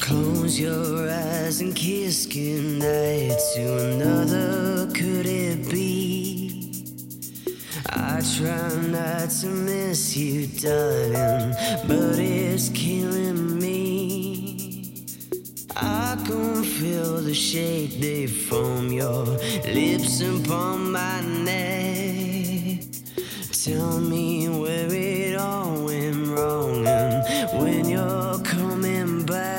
Close your eyes and kiss goodnight to another. Could it be? I try not to miss you, darling, but it's killing me. I can feel the shade they form your lips upon my neck. Tell me where it all went wrong and when you're coming back.